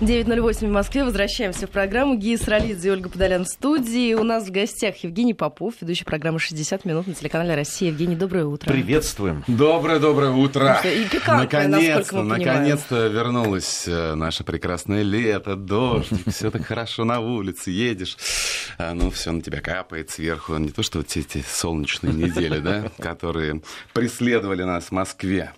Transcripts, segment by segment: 9:08 в Москве. Возвращаемся в программу. Гиес Ралидзе и Ольга Подолян в студии. У нас в гостях Евгений Попов, ведущий программы «60 минут» на телеканале «Россия». Евгений, доброе утро. Приветствуем. Доброе-доброе утро. И пикантное, насколько мы понимаем. Наконец-то вернулось наше прекрасное лето, дождь. Все так хорошо на улице, едешь. Ну, все на тебя капает сверху. Не то, что вот эти солнечные недели, да, которые преследовали нас в Москве.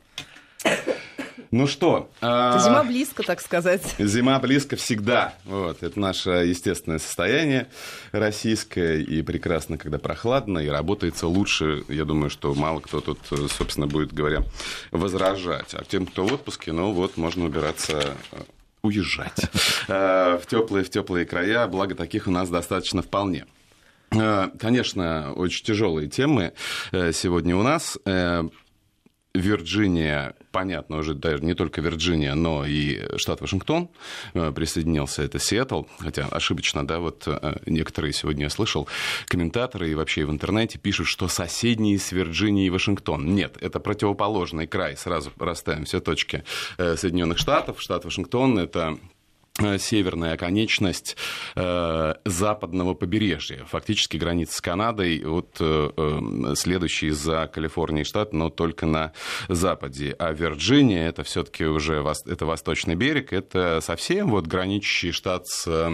Ну что? Зима близко, так сказать. Зима близко всегда. Вот, это наше естественное состояние российское. И прекрасно, когда прохладно, и работается лучше. Я думаю, что мало кто тут, собственно, будет, говоря, возражать. А тем, кто в отпуске, ну вот, можно убираться... уезжать в теплые края, благо таких у нас достаточно вполне. Конечно, очень тяжелые темы сегодня у нас. Вирджиния, понятно, уже даже не только Вирджиния, но и штат Вашингтон присоединился, это Сиэтл, хотя ошибочно, да, вот некоторые сегодня я слышал, комментаторы и вообще в интернете пишут, что соседние с Вирджинией Вашингтон. Нет, это противоположный край, сразу расставим все точки Соединенных Штатов, штат Вашингтон, это... северная оконечность западного побережья. Фактически граница с Канадой, вот следующий за Калифорнией штат, но только на западе. А Вирджиния, это все-таки уже это восточный берег, это совсем вот граничащий штат с...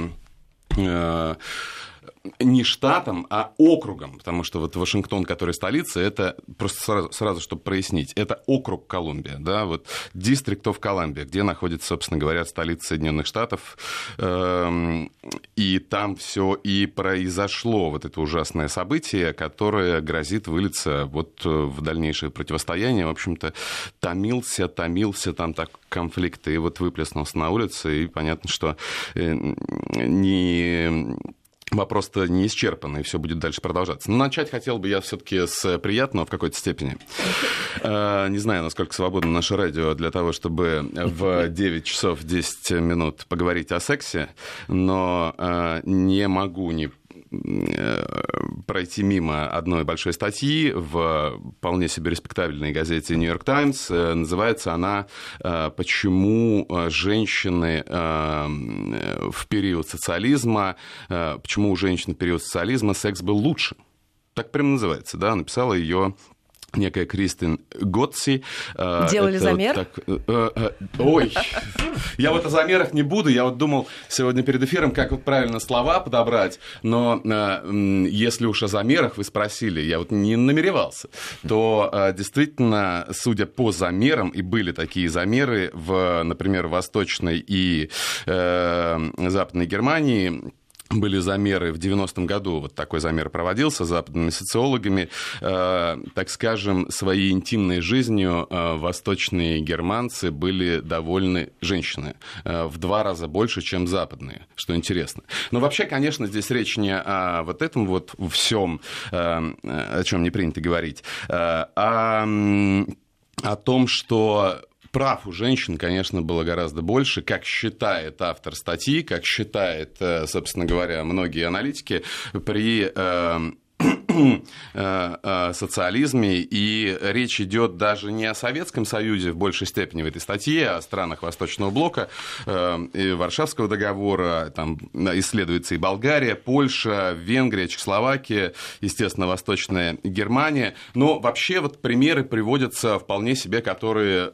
не штатом, а округом, потому что вот Вашингтон, который столица, это просто сразу, чтобы прояснить, это округ Колумбия, да, вот District of Columbia, где находится, собственно говоря, столица Соединенных Штатов, и там все и произошло, вот это ужасное событие, которое грозит вылиться вот в дальнейшее противостояние, в общем-то, томился там так конфликт, и вот выплеснулся на улице, и понятно, что не... Вопрос-то не исчерпан, и все будет дальше продолжаться. Но начать хотел бы я все-таки с приятного в какой-то степени. Не знаю, насколько свободно наше радио для того, чтобы в 9 часов 10 минут поговорить о сексе, но не могу не пройти мимо одной большой статьи в вполне себе респектабельной газете «Нью-Йорк Таймс». Называется она «Почему женщины в период социализма, почему у женщин в период социализма секс был лучше?» Так прям называется, да, написала ее некая Кристин Готси. Делали замер? Вот так... Ой, я вот о замерах не буду. Я вот думал сегодня перед эфиром, как вот правильно слова подобрать. Но если уж о замерах вы спросили, я вот не намеревался, то действительно, судя по замерам, и были такие замеры, в, например, в Восточной и Западной Германии, были замеры в 90-м году, вот такой замер проводился западными социологами, так скажем, своей интимной жизнью восточные германцы были довольны женщины в 2 раза больше, чем западные, что интересно. Но вообще, конечно, здесь речь не о вот этом вот всем, о чем не принято говорить, а о том, что... Прав у женщин, конечно, было гораздо больше, как считает автор статьи, как считает, собственно говоря, многие аналитики, при социализме. И речь идет даже не о Советском Союзе в большей степени в этой статье, а о странах Восточного Блока, и Варшавского договора, там исследуется и Болгария, Польша, Венгрия, Чехословакия, естественно, Восточная Германия. Но вообще вот примеры приводятся вполне себе, которые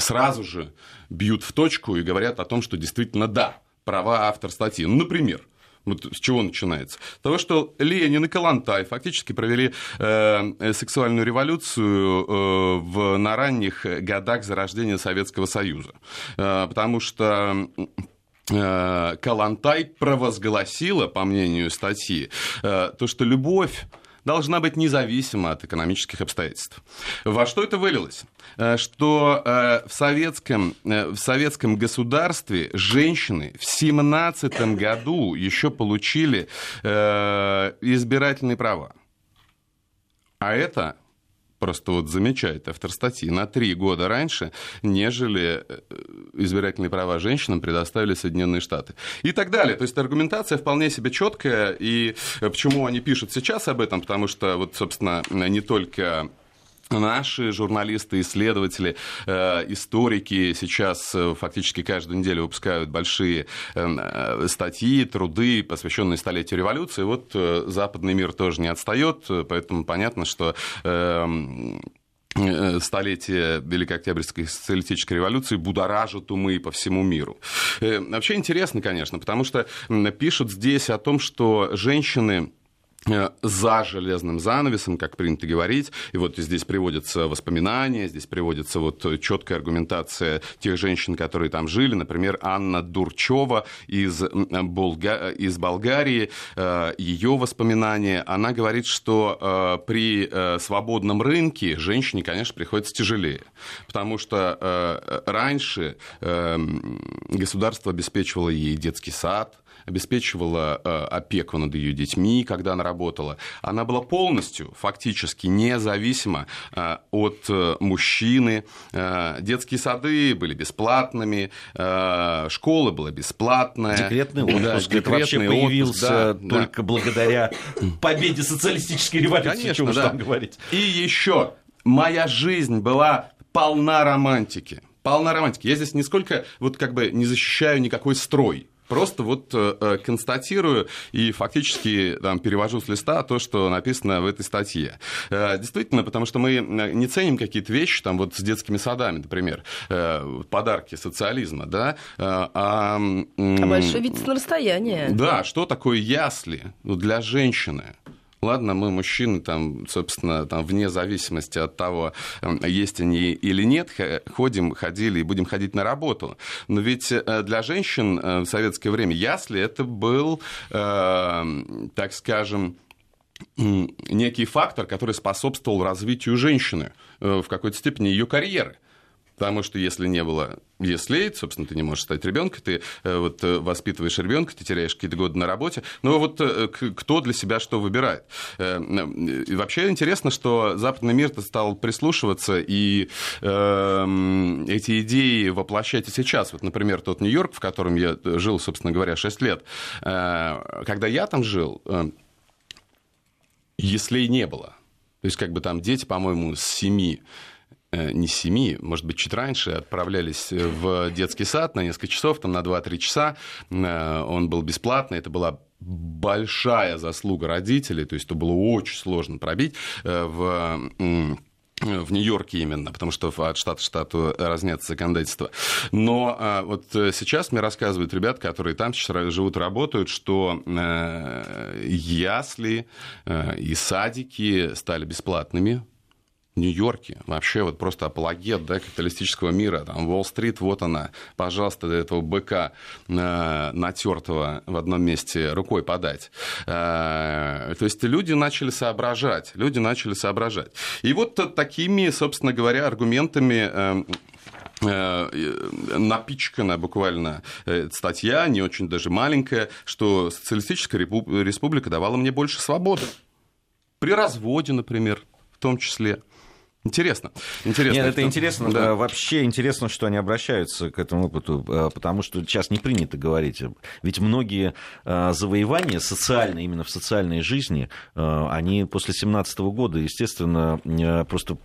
сразу же бьют в точку и говорят о том, что действительно да, права автор статьи. Ну, например, вот с чего начинается? С того, что Ленин и Калантай фактически провели сексуальную революцию на ранних годах зарождения Советского Союза. Потому что... Калантай провозгласила, по мнению статьи, то, что любовь должна быть независима от экономических обстоятельств. Во что это вылилось? Что в советском государстве женщины в 1917 году еще получили избирательные права. А это, просто вот замечает автор статьи, на 3 года раньше, нежели избирательные права женщинам предоставили Соединенные Штаты. И так далее. То есть аргументация вполне себе четкая. И почему они пишут сейчас об этом? Потому что, вот, собственно, не только Наши журналисты, исследователи, историки сейчас фактически каждую неделю выпускают большие статьи, труды, посвященные столетию революции. Вот западный мир тоже не отстает, поэтому понятно, что столетие Великой Октябрьской социалистической революции будоражат умы по всему миру. Вообще интересно, конечно, потому что пишут здесь о том, что женщины за железным занавесом, как принято говорить, и вот здесь приводятся воспоминания, здесь приводится вот четкая аргументация тех женщин, которые там жили, например, Анна Дурчева из Болгарии, ее воспоминания, она говорит, что при свободном рынке женщине, конечно, приходится тяжелее, потому что раньше государство обеспечивало ей детский сад, обеспечивала опеку над ее детьми, когда она работала. Она была полностью, фактически, независима от мужчины. Детские сады были бесплатными, школа была бесплатная. Декретный отпуск. Да, декретный отпуск появился только благодаря победе социалистической революции. Конечно, там говорить. И еще моя жизнь была полна романтики. Полна романтики. Я здесь нисколько вот как бы не защищаю никакой строй. Просто вот констатирую и фактически там, перевожу с листа то, что написано в этой статье. Действительно, потому что мы не ценим какие-то вещи, там вот с детскими садами, например, подарки социализма, да. А большой видится на расстоянии. Да, что такое ясли для женщины? Ладно, мы мужчины, там, собственно, там, вне зависимости от того, есть они или нет, ходили и будем ходить на работу. Но ведь для женщин в советское время ясли это был, так скажем, некий фактор, который способствовал развитию женщины в какой-то степени ее карьеры. Потому что если не было яслей, собственно, ты не можешь стать ребенком, ты вот воспитываешь ребенка, ты теряешь какие-то годы на работе. Ну вот кто для себя что выбирает. И вообще интересно, что западный мир-то стал прислушиваться и эти идеи воплощать и сейчас. Вот, например, тот Нью-Йорк, в котором я жил, собственно говоря, 6 лет. Когда я там жил, яслей не было. То есть как бы там дети, по-моему, с 7. Не с 7, может быть, чуть раньше, отправлялись в детский сад на несколько часов, там на 2-3 часа. Он был бесплатный, это была большая заслуга родителей, то есть это было очень сложно пробить в Нью-Йорке именно, потому что от штата к штату разнятся законодательства. Но вот сейчас мне рассказывают ребята, которые там сейчас живут, работают, что ясли и садики стали бесплатными. В Нью-Йорке вообще вот просто апологет, да, капиталистического мира. Там Уолл-стрит, вот она, пожалуйста, до этого быка натертого в одном месте рукой подать. То есть люди начали соображать, И вот такими, собственно говоря, аргументами напичкана буквально статья, не очень даже маленькая, что социалистическая республика давала мне больше свободы. При разводе, например, в том числе. Интересно. Нет, это интересно. Да. Вообще интересно, что они обращаются к этому опыту, потому что сейчас не принято говорить. Ведь многие завоевания социальные, именно в социальной жизни, они после 1917 года, естественно, просто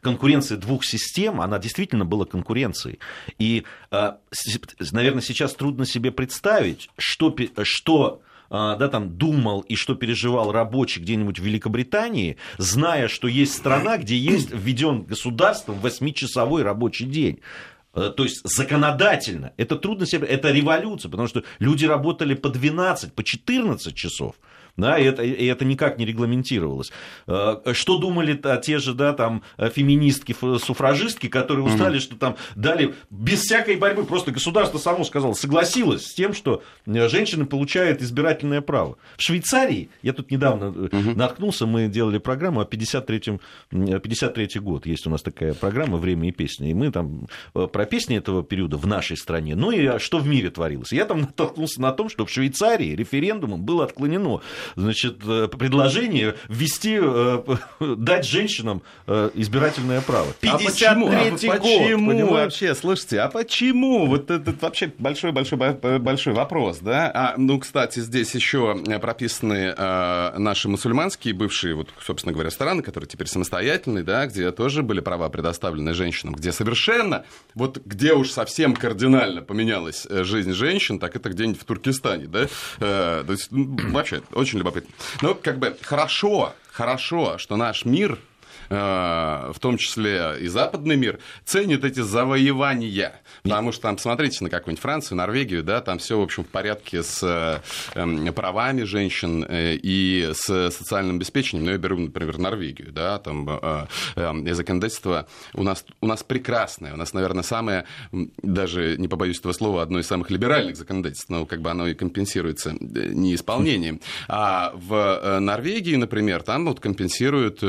конкуренция двух систем, она действительно была конкуренцией. И, наверное, сейчас трудно себе представить, что да, там, думал и что переживал рабочий где-нибудь в Великобритании, зная, что есть страна, где есть введен государством 8-часовой рабочий день. То есть законодательно. Это трудно себе, это революция, потому что люди работали по 12, по 14 часов. Да, и это никак не регламентировалось. Что думали те же, да, там, феминистки-суфражистки, которые устали, что там дали без всякой борьбы, просто государство само сказало, согласилось с тем, что женщины получают избирательное право. В Швейцарии, я тут недавно наткнулся, мы делали программу о 53-й год, есть у нас такая программа «Время и песни», и мы там про песни этого периода в нашей стране, ну и что в мире творилось. Я там наткнулся на том, что в Швейцарии референдумом было отклонено значит, предложение ввести, дать женщинам избирательное право. 53-й год. Почему вообще, слушайте, а почему? Вот это вообще большой вопрос, да? А, ну, кстати, здесь еще прописаны наши мусульманские бывшие, вот, собственно говоря, страны, которые теперь самостоятельные, да, где тоже были права предоставлены женщинам, где совершенно, вот где уж совсем кардинально поменялась жизнь женщин, так это где-нибудь в Туркестане, да? То есть, ну, вообще, очень любопытно. Но как бы хорошо, что наш мир, в том числе и западный мир, ценит эти завоевания. Потому что там, смотрите на какую-нибудь Францию, Норвегию, да, там все, в общем, в порядке с правами женщин и с социальным обеспечением. Но я беру, например, Норвегию, да, там законодательство у нас прекрасное, у нас, наверное, самое, даже не побоюсь этого слова, одно из самых либеральных законодательств, но как бы оно и компенсируется неисполнением. А в Норвегии, например, там вот компенсируют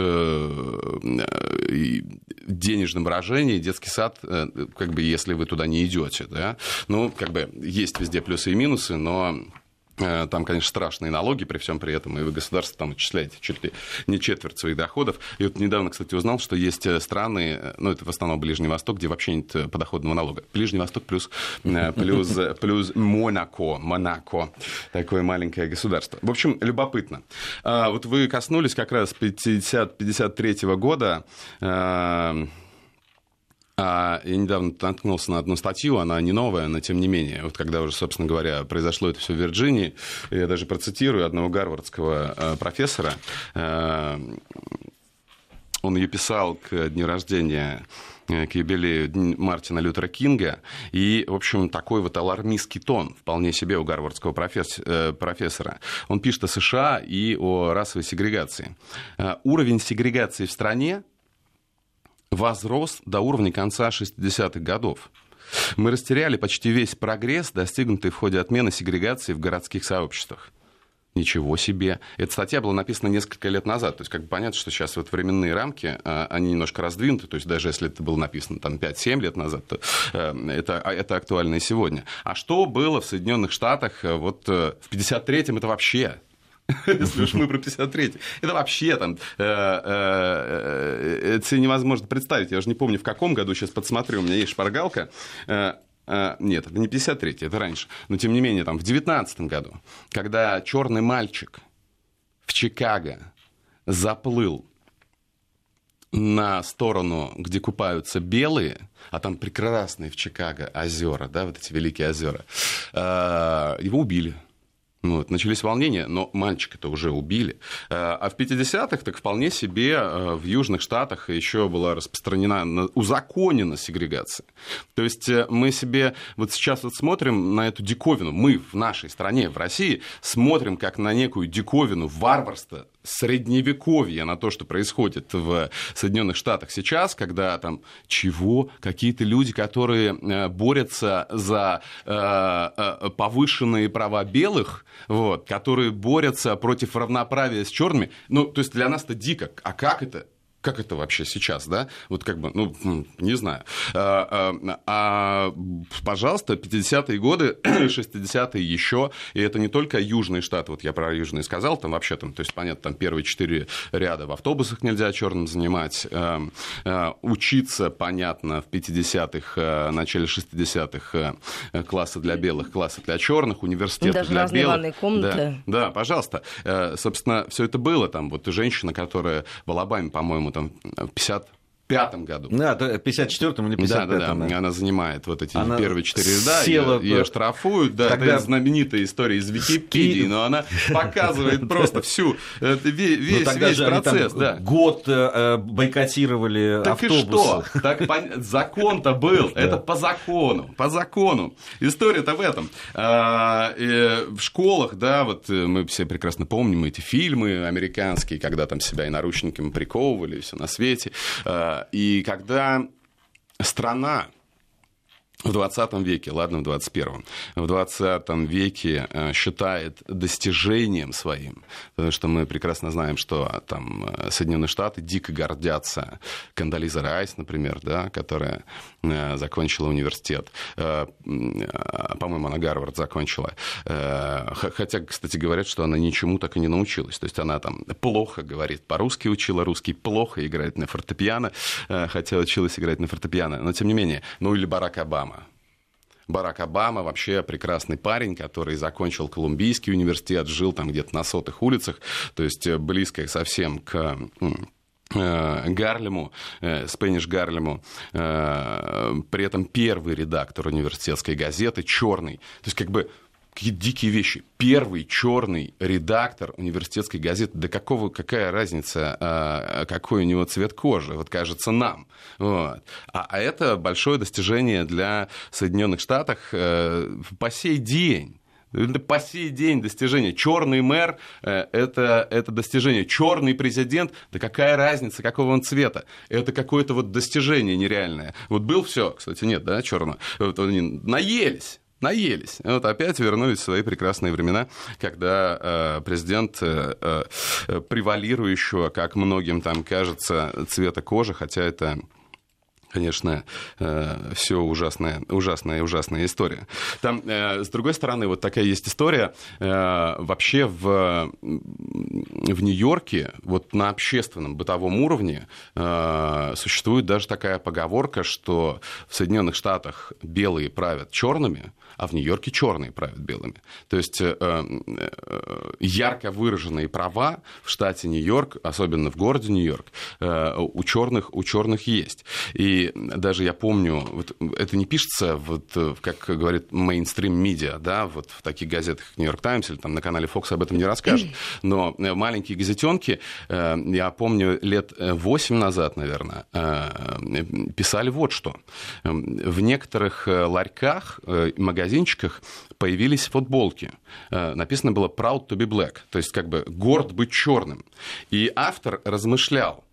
денежном выражении детский сад, как бы, если вы туда не идете, да, ну, как бы, есть везде плюсы и минусы, но там, конечно, страшные налоги при всем при этом, и вы государство там отчисляете чуть ли не четверть своих доходов. И вот недавно, кстати, узнал, что есть страны, ну, это в основном Ближний Восток, где вообще нет подоходного налога. Ближний Восток плюс Монако, такое маленькое государство. В общем, любопытно. Вот вы коснулись как раз 53-го года. Я недавно наткнулся на одну статью, она не новая, но тем не менее, вот когда уже, собственно говоря, произошло это все в Вирджинии, я даже процитирую одного гарвардского профессора, он ее писал к дню рождения, к юбилею Мартина Лютера Кинга, и, в общем, такой вот алармистский тон вполне себе у гарвардского профессора. Он пишет о США и о расовой сегрегации. Уровень сегрегации в стране возрос до уровня конца 60-х годов. Мы растеряли почти весь прогресс, достигнутый в ходе отмены сегрегации в городских сообществах. Ничего себе. Эта статья была написана несколько лет назад. То есть, как бы понятно, что сейчас вот временные рамки, они немножко раздвинуты. То есть, даже если это было написано там 5-7 лет назад, то это актуально и сегодня. А что было в Соединенных Штатах вот в 1953-м, это вообще... Если уж мы про 53-й. Это вообще там... Это себе невозможно представить. Я уже не помню, в каком году. Сейчас подсмотрю. У меня есть шпаргалка. Нет, это не 53-й, это раньше. Но, тем не менее, там в 19-м году, когда черный мальчик в Чикаго заплыл на сторону, где купаются белые, а там прекрасные в Чикаго озера, да, вот эти великие озера, его убили. Вот, начались волнения, но мальчика-то уже убили. А в 50-х так вполне себе в Южных Штатах еще была распространена, узаконена сегрегация. То есть мы себе вот сейчас вот смотрим на эту диковину. Мы в нашей стране, в России, смотрим как на некую диковину варварства, средневековья, на то, что происходит в Соединенных Штатах сейчас, когда там чего? Какие-то люди, которые борются за повышенные права белых, вот, которые борются против равноправия с черными. Ну, то есть для нас-то дико. А как это? Как это вообще сейчас, да? Вот как бы, ну, не знаю. Пожалуйста, 50-е годы, 60-е еще, и это не только южные штаты, вот я про южные сказал, там вообще, там, то есть, понятно, там первые 4 ряда в автобусах нельзя черным занимать, учиться, понятно, в 50-х, начале 60-х классы для белых, классы для черных, университеты для белых. Даже разные ванные комнаты. Да, да, пожалуйста. Собственно, все это было, там, вот женщина, которая балабами, по-моему, там, в 55-м году. Да, 54-м или 55-м. Да. Она занимает вот эти первые 4 ряда, ее штрафуют. Да, тогда... Это знаменитая история из Википедии, но она показывает просто всю, весь процесс. Год бойкотировали автобусы. Так и что? Закон-то был, это по закону, по закону. История-то в этом. В школах, да, вот мы все прекрасно помним эти фильмы американские, когда там себя и наручниками приковывали, и все на свете. И когда страна В 20 веке, ладно, в 21, в 20 веке считает достижением своим, потому что мы прекрасно знаем, что там Соединенные Штаты дико гордятся Кондолизой Райс, например, да, которая закончила университет, по-моему, она Гарвард закончила, хотя, кстати, говорят, что она ничему так и не научилась, то есть она там плохо говорит по-русски, учила русский, плохо играет на фортепиано, хотя училась играть на фортепиано, но тем не менее, ну или Барак Обама. Барак Обама вообще прекрасный парень, который закончил Колумбийский университет, жил там где-то на 100-х улицах, то есть близко совсем к Гарлему, Спэниш Гарлему, при этом первый редактор университетской газеты, черный, то есть как бы какие дикие вещи. Первый черный редактор университетской газеты. Да какая разница, какой у него цвет кожи, вот кажется нам. Вот. А это большое достижение для Соединенных Штатов по сей день. Это по сей день достижение. Черный мэр – это достижение. Черный президент – да какая разница, какого он цвета? Это какое-то вот достижение нереальное. Вот был все, кстати, нет, да, черного. Вот они наелись. Наелись. Вот опять вернулись в свои прекрасные времена, когда президент превалирующего, как многим там кажется, цвета кожи, хотя это, конечно, все ужасная, ужасная, ужасная история. Там, с другой стороны, вот такая есть история. Вообще в Нью-Йорке вот на общественном бытовом уровне существует даже такая поговорка, что в Соединенных Штатах белые правят черными, а в Нью-Йорке черные правят белыми. То есть ярко выраженные права в штате Нью-Йорк, особенно в городе Нью-Йорк, у черных есть. И даже я помню, вот это не пишется, вот, как говорит мейнстрим-медиа, да, вот в таких газетах, как «Нью-Йорк Таймс» или там на канале Fox об этом не расскажут, но маленькие газетенки, я помню, лет 8 назад, наверное, писали вот что. В некоторых ларьках, магазинчиках появились футболки. Написано было «Proud to be black», то есть как бы «горд быть черным». И автор размышлял,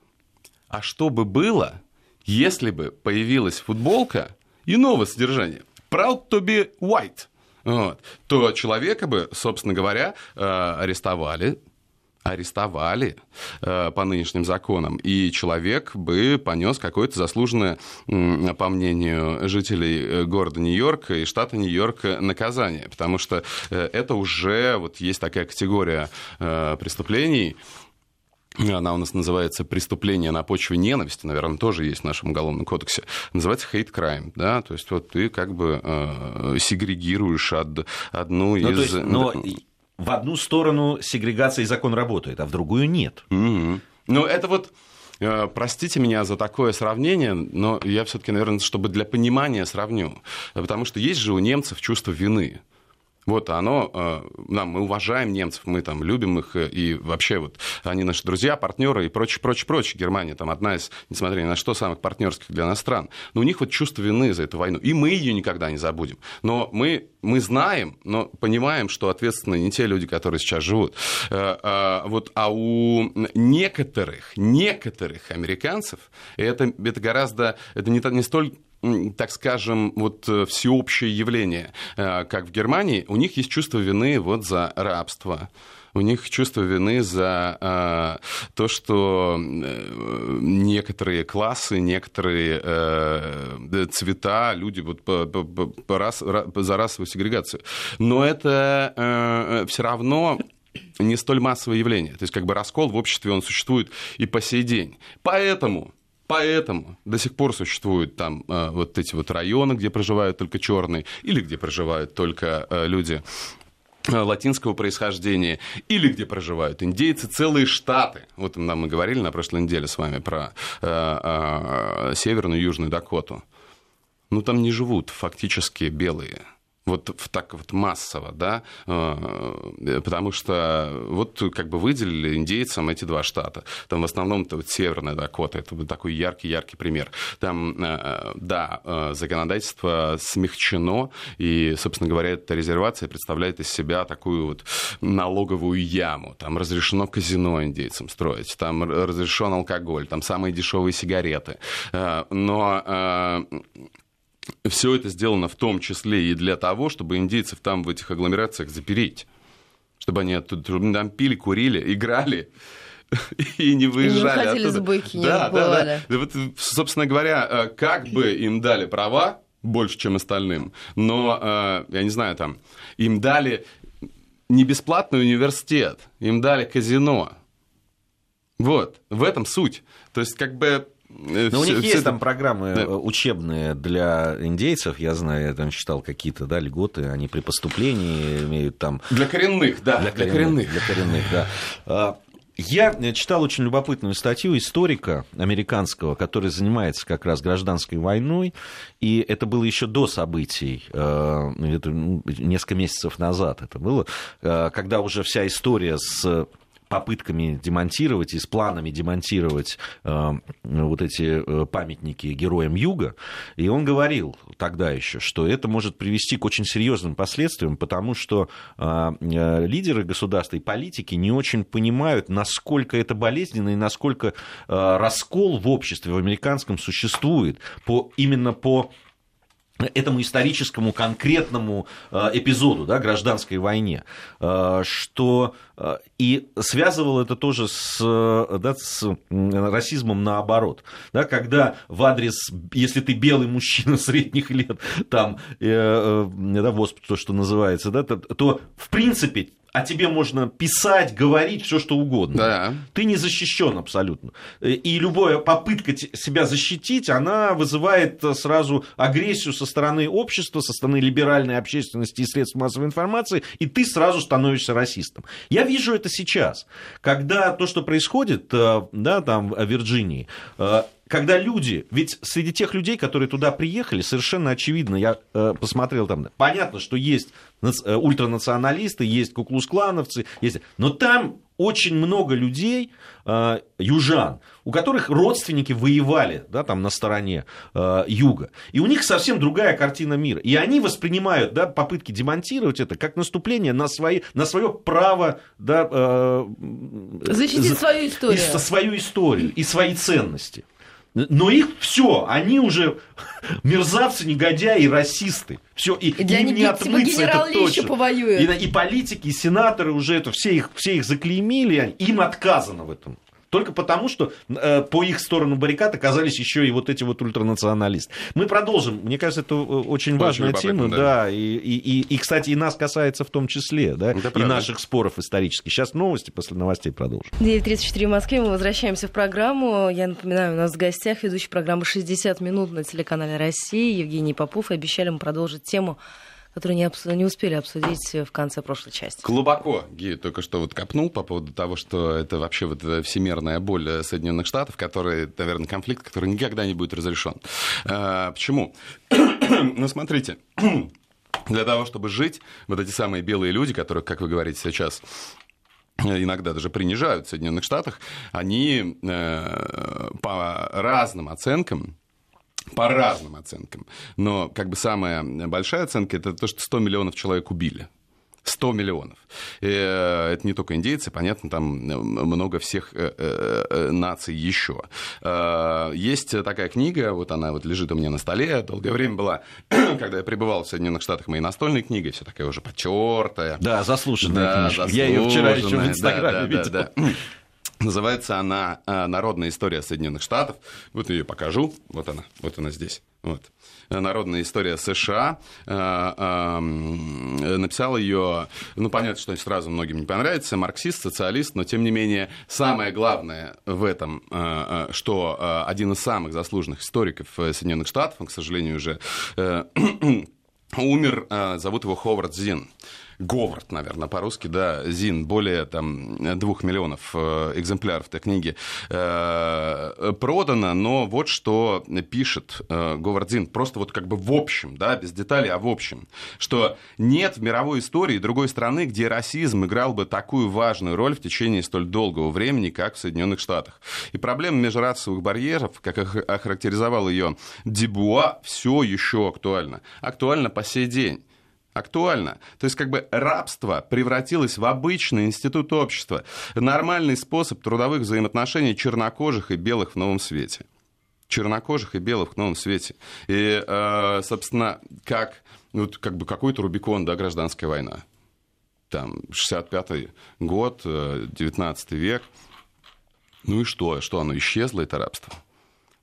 а что бы было, если бы появилась футболка иного содержания, proud to be white, вот, то человека бы, собственно говоря, арестовали по нынешним законам, и человек бы понес какое-то заслуженное, по мнению жителей города Нью-Йорк и штата Нью-Йорк, наказание, потому что это уже вот есть такая категория преступлений. Она у нас называется «Преступление на почве ненависти», наверное, тоже есть в нашем уголовном кодексе. Называется «hate crime», да, то есть вот ты как бы сегрегируешь одну из... в одну сторону сегрегация и закон работает, а в другую нет. Mm-hmm. Ну, это вот... Простите меня за такое сравнение, но я все-таки, наверное, чтобы для понимания сравню. Потому что есть же у немцев чувство вины. Вот оно, мы уважаем немцев, мы там любим их, и вообще вот они наши друзья, партнеры и прочее. Германия там одна из, несмотря ни на что, самых партнерских для нас стран. Но у них вот чувство вины за эту войну, и мы ее никогда не забудем. Но мы знаем, но понимаем, что ответственны не те люди, которые сейчас живут. Вот, а у некоторых американцев это гораздо, это не столь... так скажем, вот всеобщее явление, как в Германии, у них есть чувство вины вот за рабство. У них чувство вины за то, что некоторые классы, некоторые цвета, люди вот за расовую сегрегацию. Но это все равно... не столь массовое явление. То есть как бы раскол в обществе, он существует и по сей день. Поэтому до сих пор существуют там вот эти вот районы, где проживают только черные, или где проживают только люди латинского происхождения, или где проживают индейцы, целые штаты. Вот мы говорили на прошлой неделе с вами про Северную и Южную Дакоту. Ну, там не живут фактически белые. Вот так вот массово, да, потому что вот как бы выделили индейцам эти два штата. Там в основном-то вот Северная Дакота, это вот такой яркий пример. Там, да, законодательство смягчено, и, собственно говоря, эта резервация представляет из себя такую вот налоговую яму. Там разрешено казино индейцам строить, там разрешен алкоголь, там самые дешевые сигареты. Но... все это сделано в том числе и для того, чтобы индейцев там в этих агломерациях запереть. Чтобы они оттуда там пили, курили, играли и не выезжали оттуда. Не выходили с быки, да, не убывали. Да. Вот, собственно говоря, как бы им дали права больше, чем остальным, но, я не знаю, там, им дали не бесплатный университет, им дали казино. Вот, в этом суть. То есть, как бы... Но у них есть там программы учебные для индейцев, я знаю, я там читал какие-то, да, льготы, они при поступлении имеют там... Для коренных, да. Для коренных, да. Я читал очень любопытную статью историка американского, который занимается как раз гражданской войной, и это было еще до событий, несколько месяцев назад это было, когда уже вся история с... попытками демонтировать и с планами демонтировать вот эти памятники героям Юга. И он говорил тогда еще, что это может привести к очень серьезным последствиям, потому что лидеры государства и политики не очень понимают, насколько это болезненно и насколько раскол в обществе, в американском, существует именно по этому историческому конкретному эпизоду, да, гражданской войне, что и связывал это тоже с, да, с расизмом наоборот, да, когда в адрес, если ты белый мужчина средних лет, там, да, ВОСП, то, что называется, да, то в принципе о тебе можно писать, говорить, все что угодно. Да. Ты не защищен абсолютно. И любая попытка себя защитить, она вызывает сразу агрессию со стороны общества, со стороны либеральной общественности и средств массовой информации, и ты сразу становишься расистом. Я вижу это сейчас, когда то, что происходит, да, там, в Вирджинии, когда люди, ведь среди тех людей, которые туда приехали, совершенно очевидно, я посмотрел там, понятно, что есть ультранационалисты, есть куклус-клановцы, есть, но там очень много людей, южан, у которых родственники воевали, да, там на стороне юга. И у них совсем другая картина мира. И они воспринимают, да, попытки демонтировать это как наступление на свое право, да, защитить свою историю. И свою историю и свои ценности. Но их все, они уже мерзавцы, негодяи, расисты. Все, и для них не отмыться, это точно. И политики, и сенаторы уже это, все их заклеймили, им отказано в этом. Только потому, что по их сторону баррикад оказались еще и вот эти вот ультранационалисты. Мы продолжим. Мне кажется, это очень важная тема. Да. И, кстати, и нас касается в том числе, да, и наших споров исторических. Сейчас новости, после новостей продолжим. 9:34 в Москве. Мы возвращаемся в программу. Я напоминаю, у нас в гостях ведущий программы «60 минут» на телеканале «Россия» Евгений Попов. И обещали мы продолжить тему, которые не успели обсудить в конце прошлой части. Глубоко Гия только что вот копнул по поводу того, что это вообще вот всемирная боль Соединенных Штатов, который, наверное, конфликт, который никогда не будет разрешен. Почему? Ну, смотрите, для того, чтобы жить, вот эти самые белые люди, которых, как вы говорите сейчас, иногда даже принижают в Соединенных Штатах, они по разным оценкам. Но как бы самая большая оценка – это то, что 100 миллионов человек убили. 100 миллионов. И это не только индейцы, понятно, там много всех наций еще. Есть такая книга, вот она вот лежит у меня на столе, долгое время была, когда я пребывал в Соединенных Штатах, моей настольной книгой, все такая уже потертая. Да, заслуженная книжка. Я ее вчера еще в Инстаграме видел. Да. Называется она «Народная история Соединенных Штатов». Вот ее покажу. Вот она здесь. Вот. «Народная история США». Написал ее, ну, понятно, что сразу многим не понравится, марксист, социалист, но, тем не менее, самое главное в этом, что один из самых заслуженных историков Соединенных Штатов, он, к сожалению, уже умер, зовут его Говард Зинн. Говард, наверное, по-русски, да, Зин, более там 2 миллионов экземпляров этой книги продано, но вот что пишет Говард Зин, просто вот как бы в общем, да, без деталей, а в общем, что нет в мировой истории другой страны, где расизм играл бы такую важную роль в течение столь долгого времени, как в Соединенных Штатах. И проблема межрасовых барьеров, как охарактеризовал ее Дебуа, все еще актуальна. Актуальна по сей день. Актуально. То есть, как бы рабство превратилось в обычный институт общества, нормальный способ трудовых взаимоотношений чернокожих и белых в новом свете. чернокожих и белых в новом свете. И, собственно, как бы какой-то Рубикон, да, гражданская война. Там 65-й год, 19 век. Ну и что? Что оно исчезло, это рабство?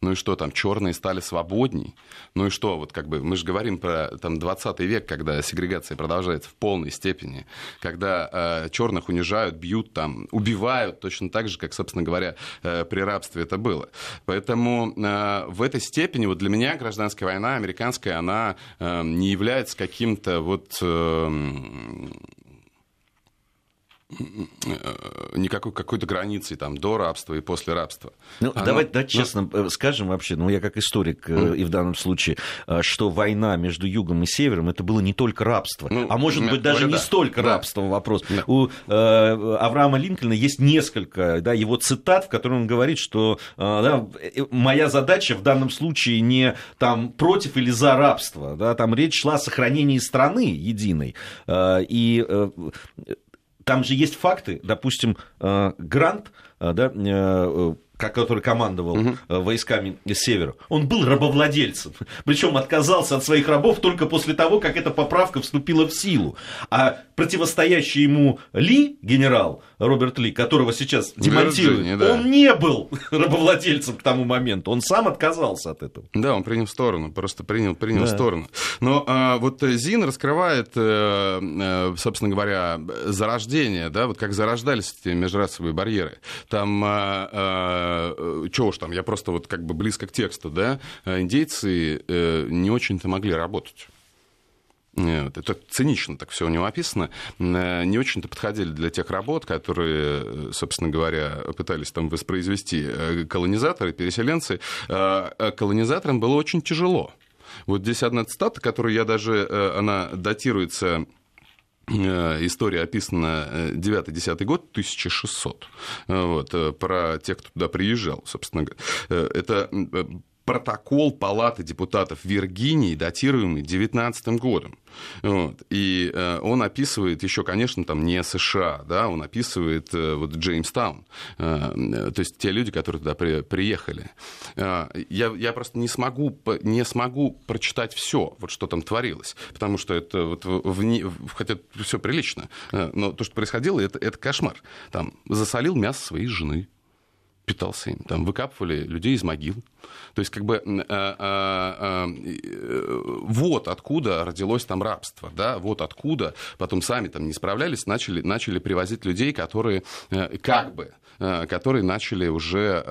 Ну и что, там черные стали свободней? Ну и что, вот как бы мы же говорим про там, 20 век, когда сегрегация продолжается в полной степени, когда черных унижают, бьют, там, убивают, точно так же, как, собственно говоря, при рабстве это было. Поэтому в этой степени вот для меня гражданская война американская, она не является каким-то вот... никакой какой-то границей там, до рабства и после рабства. Ну, давайте честно скажем вообще, я как историк и в данном случае, что война между югом и севером, это было не только рабство, а может быть даже не столько рабство вопрос. Да. У Авраама Линкольна есть несколько его цитат, в которых он говорит, что моя задача в данном случае не там, против или за рабство, там речь шла о сохранении страны единой. Там же есть факты, допустим, Грант, который командовал войсками с севера, он был рабовладельцем, причем отказался от своих рабов только после того, как эта поправка вступила в силу. А противостоящий ему Ли, генерал Роберт Ли, которого сейчас демонтируют, он не был рабовладельцем к тому моменту, он сам отказался от этого. Да, он принял сторону, просто принял сторону. Но вот Зинн раскрывает, собственно говоря, зарождение, вот как зарождались эти межрасовые барьеры. Там... Чего уж там, я просто вот как бы близко к тексту, индейцы не очень-то могли работать. Это цинично так все у него описано. Не очень-то подходили для тех работ, которые, собственно говоря, пытались там воспроизвести колонизаторы, переселенцы. Колонизаторам было очень тяжело. Вот здесь одна цитата, которую я даже, она датируется... История описана 9-10 год, 1600, про тех, кто туда приезжал, собственно говоря. Это протокол Палаты депутатов Виргинии, датируемый 19 годом. И он описывает еще, конечно, там не США, он описывает Джеймстаун, то есть те люди, которые туда приехали. Я просто не смогу прочитать все, что там творилось, потому что это хотя все прилично, но то, что происходило, это кошмар. Там засолил мясо своей жены. Питался им, там выкапывали людей из могил. То есть, как бы вот откуда родилось там рабство, вот откуда потом сами там не справлялись, начали привозить людей, которые которые начали уже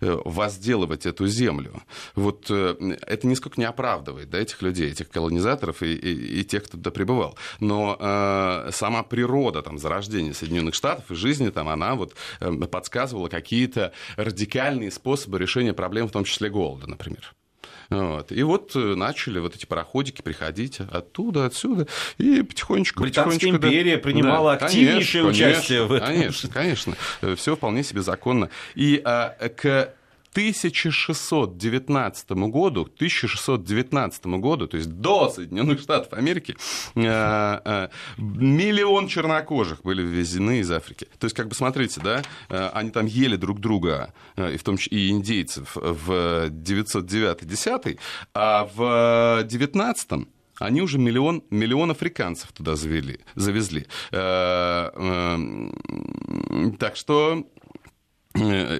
возделывать эту землю. Вот это нисколько не оправдывает этих людей, этих колонизаторов и тех, кто туда пребывал. Но сама природа там, зарождения Соединенных Штатов и жизни там, она подсказывала какие-то радикальные способы решения проблем, в том числе голода, например. И начали эти пароходики приходить оттуда, отсюда, и потихонечку... Британская империя принимала активнейшее участие в этом. Конечно, все вполне себе законно. И к 1619 году, то есть до Соединенных Штатов Америки, миллион чернокожих были ввезены из Африки. То есть, как бы, смотрите, они там ели друг друга, и в том числе и индейцев, в 909-10, а в 19-м они уже миллион африканцев туда завезли. Так что...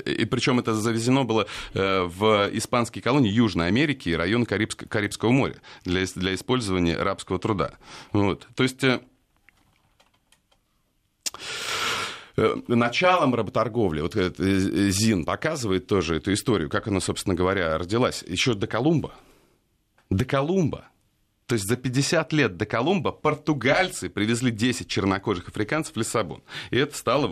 И причем это завезено было в испанские колонии Южной Америки и район Карибского моря для использования рабского труда. То есть началом работорговли, Зинн показывает тоже эту историю, как она, собственно говоря, родилась, еще до Колумба. То есть за 50 лет до Колумба португальцы привезли 10 чернокожих африканцев в Лиссабон. И это стало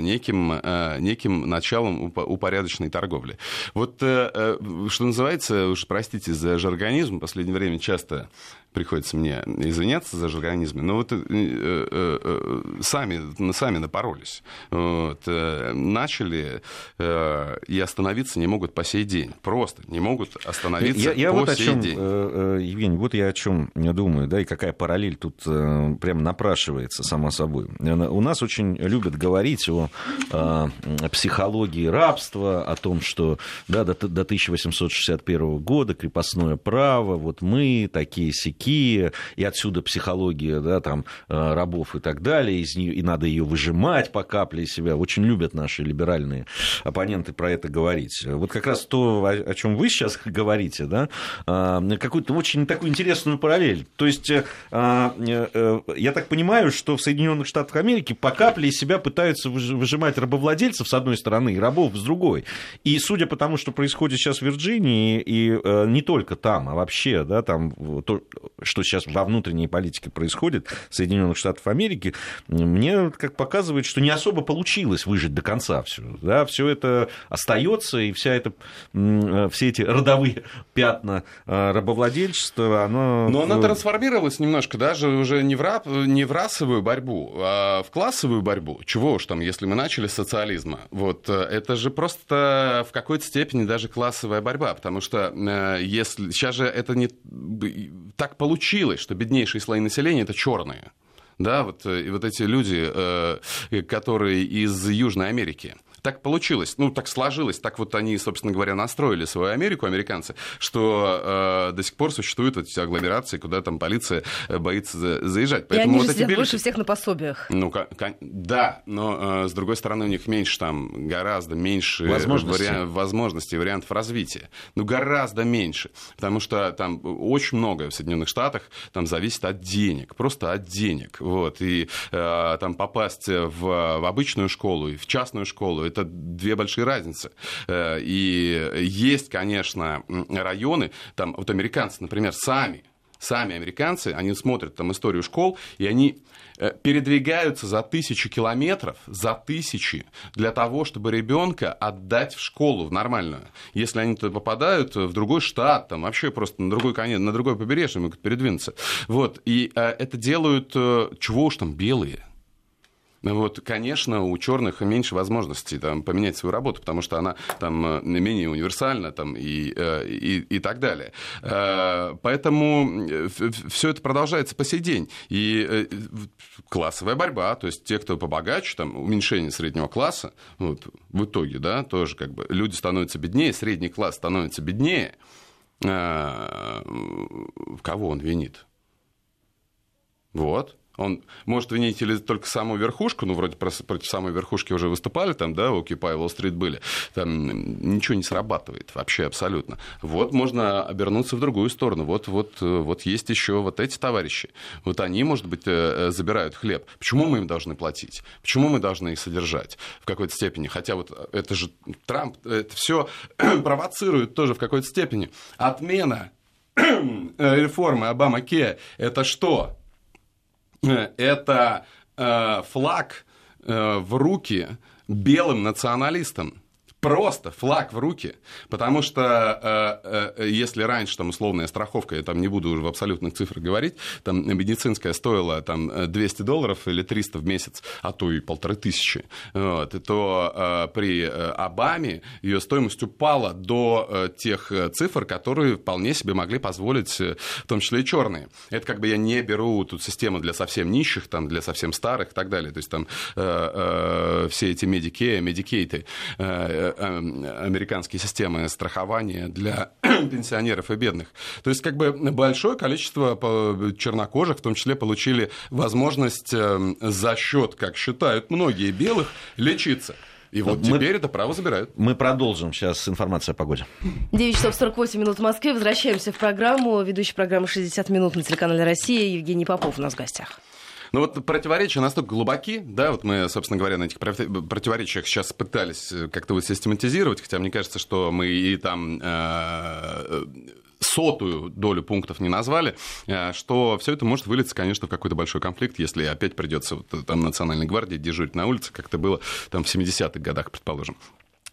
неким началом упорядоченной торговли. Что называется, уж простите за жаргонизм, в последнее время часто приходится мне извиняться за жаргонизмы, но вот сами напоролись. Вот, начали и остановиться не могут по сей день. Просто не могут остановиться по сей день. Евгений, вот я о чем думаю, да, и какая параллель тут прям напрашивается сама собой. У нас очень любят говорить о психологии рабства, о том, что да, до 1861 года крепостное право, вот мы такие-сякие, и отсюда психология, да, там, рабов и так далее, из нее, и надо ее выжимать по капле из себя. Очень любят наши либеральные оппоненты про это говорить. Вот как раз то, о чем вы сейчас говорите, да, какую-то очень такую интересную параллель. То есть я так понимаю, что в Соединенных Штатах Америки по капле из себя пытаются выжимать рабовладельцев с одной стороны и рабов с другой. И судя по тому, что происходит сейчас в Вирджинии, и не только там, а вообще, да, там то, что сейчас во внутренней политике происходит Соединенных Штатов Америки, мне как показывает, что не особо получилось выжить до конца все. Да, все это остается, и все эти родовые пятна рабовладельчества, оно... Но она трансформировалась немножко, даже уже не в расовую борьбу, а в классовую борьбу. Чего уж там, если мы начали с социализма. Вот, это же просто в какой-то степени даже классовая борьба, потому что если сейчас же это не так получилось, что беднейшие слои населения — это черные. Да, вот эти люди, которые из Южной Америки. Так получилось, ну, так сложилось, так вот они, собственно говоря, настроили свою Америку, американцы, что до сих пор существуют эти агломерации, куда там полиция боится заезжать. Поэтому и они сидят больше всех на пособиях. Ну, да, но, с другой стороны, у них меньше там, гораздо меньше возможностей, вариантов развития. Ну, гораздо меньше, потому что там очень многое в Соединенных Штатах там зависит от денег, просто от денег. Вот, и там попасть в обычную школу и в частную школу, это две большие разницы. И есть, конечно, районы, там вот американцы, например, сами американцы, они смотрят там историю школ, и они передвигаются за 1000 километров, для того, чтобы ребенка отдать в школу в нормальную. Если они туда попадают в другой штат, там вообще просто на другой конец, на другое побережье могут передвинуться. Вот, и это делают, чего уж там, белые. Вот, конечно, у черных меньше возможностей там поменять свою работу, потому что она там менее универсальна там, и так далее. Поэтому все это продолжается по сей день. И классовая борьба, то есть те, кто побогаче, там, уменьшение среднего класса, вот, в итоге, да, тоже как бы люди становятся беднее, средний класс становится беднее. Кого он винит? Вот. Он может винить или только саму верхушку, ну, вроде против самой верхушки уже выступали, там, да, Occupy Wall Street были, там ничего не срабатывает вообще абсолютно. Вот можно обернуться в другую сторону, вот есть еще вот эти товарищи, вот они, может быть, забирают хлеб. Почему мы им должны платить? Почему мы должны их содержать в какой-то степени? Хотя вот это же Трамп, это все провоцирует тоже в какой-то степени. Отмена реформы Обама-Кеа – это что? Это флаг в руки белым националистам. Просто флаг в руки. Потому что если раньше там условная страховка, я там не буду уже в абсолютных цифрах говорить, там медицинская стоила там, $200 или $300 в месяц, а то и 1500, вот, то при Обаме ее стоимость упала до тех цифр, которые вполне себе могли позволить, в том числе и черные. Это как бы я не беру тут систему для совсем нищих, там, для совсем старых и так далее. То есть там все эти медикейты, американские системы страхования для пенсионеров и бедных. То есть, как бы большое количество чернокожих, в том числе, получили возможность за счет, как считают многие, белых, лечиться. И вот теперь это право забирают. Мы продолжим сейчас информацию о погоде. 9 часов 48 минут в Москве. Возвращаемся в программу. Ведущий программы «60 минут» на телеканале «Россия» Евгений Попов у нас в гостях. Ну вот противоречия настолько глубоки, да, вот мы, собственно говоря, на этих противоречиях сейчас пытались как-то вот систематизировать, хотя мне кажется, что мы и там... 100-ую долю пунктов не назвали, что все это может вылиться, конечно, в какой-то большой конфликт, если опять придется вот, там, Национальной гвардии дежурить на улице, как это было там, в 70-х годах, предположим.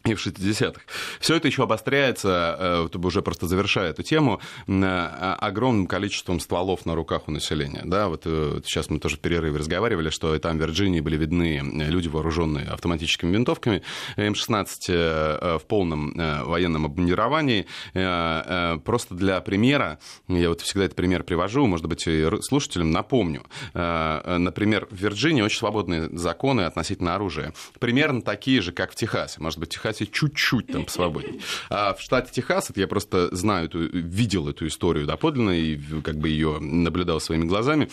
и в 60-х. Все это еще обостряется, уже просто завершая эту тему, огромным количеством стволов на руках у населения. Да, вот сейчас мы тоже в перерыве разговаривали, что и там в Вирджинии были видны люди, вооруженные автоматическими винтовками, М-16 в полном военном обмундировании. Просто для примера, я вот всегда этот пример привожу, может быть, и слушателям напомню. Например, в Вирджинии очень свободные законы относительно оружия. Примерно такие же, как в Техасе. Может быть, чуть-чуть там посвободнее. А в штате Техас, это я просто знаю, видел эту историю доподлинно и как бы ее наблюдал своими глазами.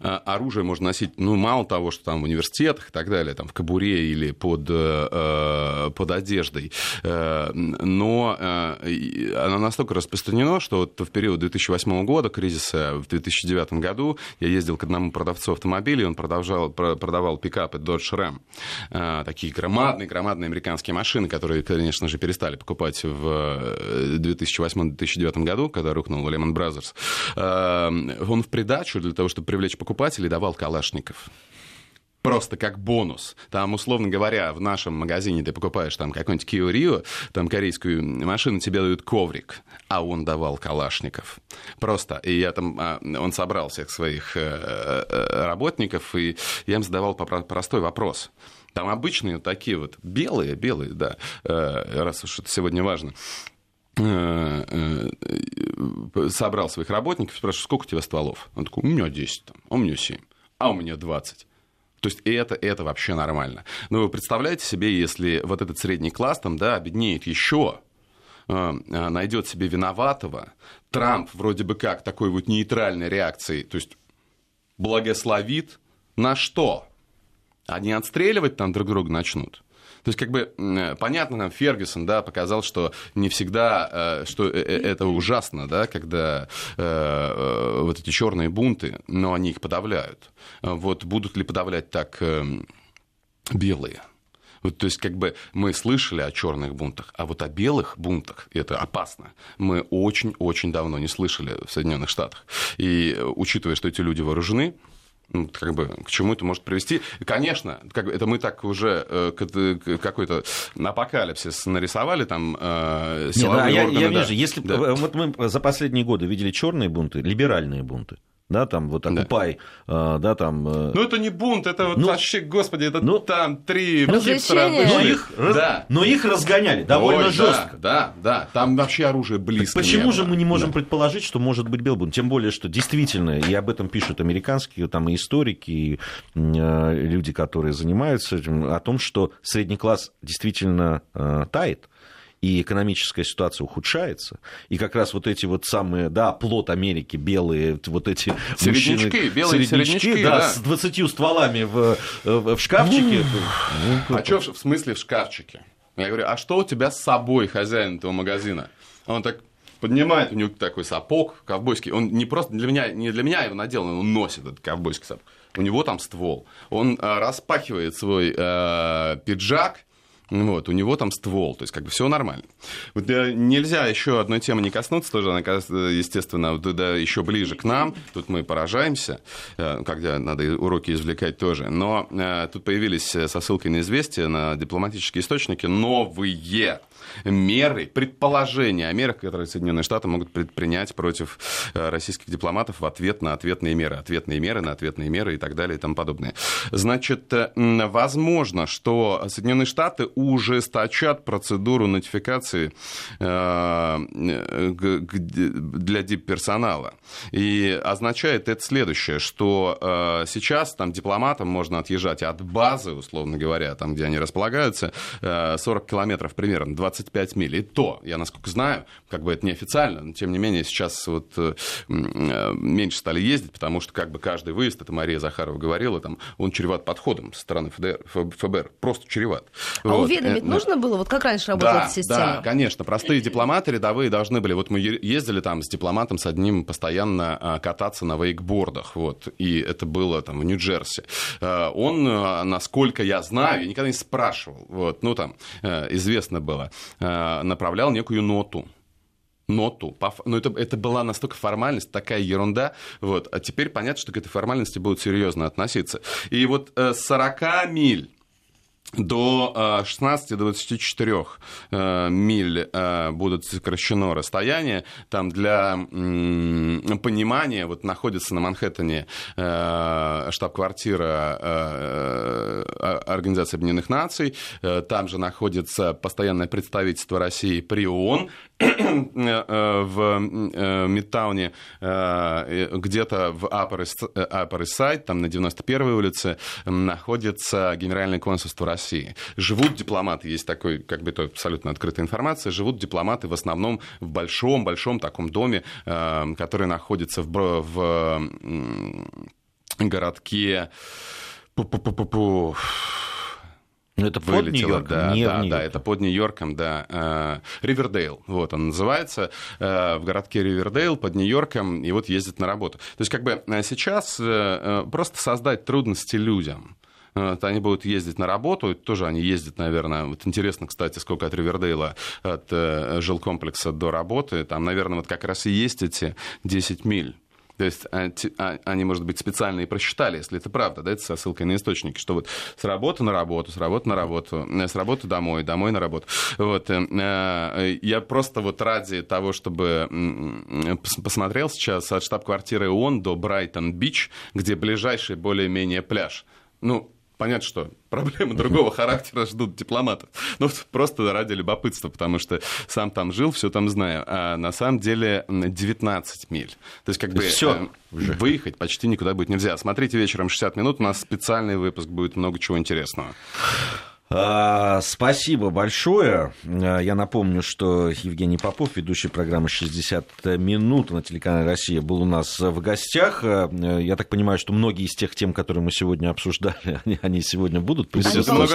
Оружие можно носить, мало того, что там в университетах и так далее, там в кобуре или под одеждой, но оно настолько распространено, что вот в период 2008 года, кризиса в 2009 году, я ездил к одному продавцу автомобилей, он продавал пикапы Dodge Ram, такие громадные американские машины, которые, конечно же, перестали покупать в 2008-2009 году, когда рухнул Lehman Brothers. Он в придачу для того, чтобы привлечь покупателей, давал калашников. Просто как бонус. Там, условно говоря, в нашем магазине ты покупаешь там какой-нибудь Kia Rio, там корейскую машину, тебе дают коврик, а он давал калашников. Просто. И я там... Он собрал всех своих работников, и я им задавал простой вопрос. Там обычные такие вот белые, да, раз уж это сегодня важно. Собрал своих работников, спрашиваю, сколько у тебя стволов? Он такой, у меня 10, а у меня 7, а у меня 20. То есть это вообще нормально. Но вы представляете себе, если вот этот средний класс там, да, обеднеет еще, найдет себе виноватого, Трамп вроде бы как такой вот нейтральной реакцией, то есть благословит на что? Они отстреливать там друг друга начнут. То есть, понятно, нам Фергюсон, да, показал, что не всегда, что это ужасно, да, когда вот эти черные бунты, но они их подавляют. Вот будут ли подавлять так белые? Вот, то есть, мы слышали о черных бунтах, а вот о белых бунтах, и это опасно, мы очень-очень давно не слышали в Соединенных Штатах. И учитывая, что эти люди вооружены, к чему это может привести? Конечно, это мы так уже какой-то апокалипсис нарисовали там силовые органы. Я вижу, если вот мы за последние годы видели черные бунты, либеральные бунты. Да, там вот «Окупай», да, там... Ну, это не бунт, это вот вообще, господи, это там три... Развлечения. Но их разгоняли довольно жестко. Да, там вообще оружие близко. Так почему же мы не можем предположить, что может быть белый бунт? Тем более, что действительно, и об этом пишут американские там, и историки, и люди, которые занимаются этим, о том, что средний класс действительно тает. И экономическая ситуация ухудшается, и как раз вот эти вот самые, да, плод Америки, белые, вот эти середнячки, да, с 20 стволами в шкафчике. А что в смысле в шкафчике? Я говорю, а что у тебя с собой, хозяин этого магазина? Он так поднимает, у него такой сапог ковбойский, он не просто не для меня его надел, он носит этот ковбойский сапог, у него там ствол, он распахивает свой пиджак. Вот, у него там ствол, то есть все нормально. Вот, нельзя еще одной темы не коснуться, тоже она, естественно, еще ближе к нам. Тут мы поражаемся, когда надо уроки извлекать тоже. Но тут появились со ссылкой на «Известия», на дипломатические источники, новые меры, предположения о мерах, которые Соединенные Штаты могут предпринять против российских дипломатов в ответ на ответные меры и так далее и тому подобное. Значит, возможно, что Соединенные Штаты ужесточат процедуру нотификации для дипперсонала. И означает это следующее, что сейчас там дипломатам можно отъезжать от базы, условно говоря, там, где они располагаются, 40 километров примерно, 25 миль. И то, я насколько знаю, это неофициально, но тем не менее сейчас вот меньше стали ездить, потому что каждый выезд, это Мария Захарова говорила, там, он чреват подходом со стороны ФБР, просто чреват. А вот. Уведомить нужно было, вот как раньше работала эта система? Да, конечно, простые дипломаты рядовые должны были, вот мы ездили там с дипломатом, с одним постоянно кататься на вейкбордах, вот, и это было там в Нью-Джерси. Он, насколько я знаю, я никогда не спрашивал, вот, известно было, направлял некую ноту. Но это была настолько формальность, такая ерунда. Вот. А теперь понятно, что к этой формальности будут серьезно относиться. И вот 40 миль До 16-24 миль будут сокращено расстояние. Там для понимания, вот находится на Манхэттене штаб-квартира Организации Объединенных Наций, там же находится постоянное представительство России при ООН в Мидтауне, где-то в Upper East Side, там на 91-й улице, находится Генеральное консульство России. Живут дипломаты, есть такой, как бы это абсолютно открытая информация, живут дипломаты в основном в большом-большом таком доме, который находится в городке... Это под Нью-Йорком? Да, это под Нью-Йорком, да. Ривердейл, вот он называется, в городке Ривердейл, под Нью-Йорком, и вот ездит на работу. То есть как бы сейчас просто создать трудности людям. Они будут ездить на работу, тоже они ездят, наверное, вот интересно, кстати, сколько от Ривердейла, от жилкомплекса до работы, там, наверное, вот как раз и есть эти 10 миль. То есть они, может быть, специально и просчитали, если это правда, да, это со ссылкой на источники, что вот с работы на работу, с работы на работу, с работы домой, домой на работу. Вот. Я просто вот ради того, чтобы посмотрел сейчас от штаб-квартиры ООН до Брайтон-Бич, где ближайший более-менее пляж. Ну, понятно, что проблемы другого характера ждут дипломатов. Ну, просто ради любопытства, потому что сам там жил, все там знаю. А на самом деле 19 миль. То есть, как бы всё. Выехать почти никуда будет нельзя. Смотрите вечером 60 минут, у нас специальный выпуск, будет много чего интересного. Спасибо большое. Я напомню, что Евгений Попов, ведущий программы «60 минут» на телеканале «Россия», был у нас в гостях. Я так понимаю, что многие из тех тем, которые мы сегодня обсуждали, они сегодня будут присутствовать.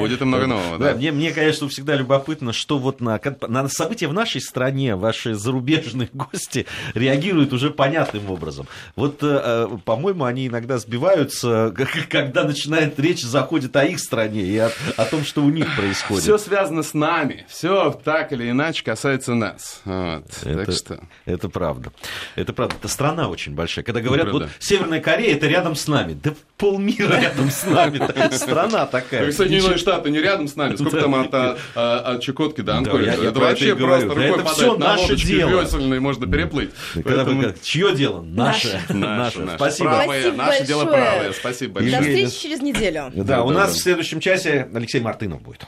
Будет и много нового. Да. Мне, конечно, всегда любопытно, что вот на события в нашей стране ваши зарубежные гости реагируют уже понятным образом. Вот, по-моему, они иногда сбиваются, когда начинает речь, заходит о их стране и о том, что у них происходит. Все связано с нами. Все так или иначе касается нас. Вот. Это правда. Это правда. Это страна очень большая. Когда говорят, вот Северная Корея, это рядом с нами. Да полмира рядом с нами. Страна такая. Соединенные Штаты не рядом с нами. Сколько там от Чукотки до Анкоры. Это вообще просто рукой подать на лодочке весельной, можно переплыть. Чье дело? Наше. Спасибо. Наше дело правое. Спасибо большое. До встречи через неделю. Да, у нас в следующем часе Алексей Мартынов будет.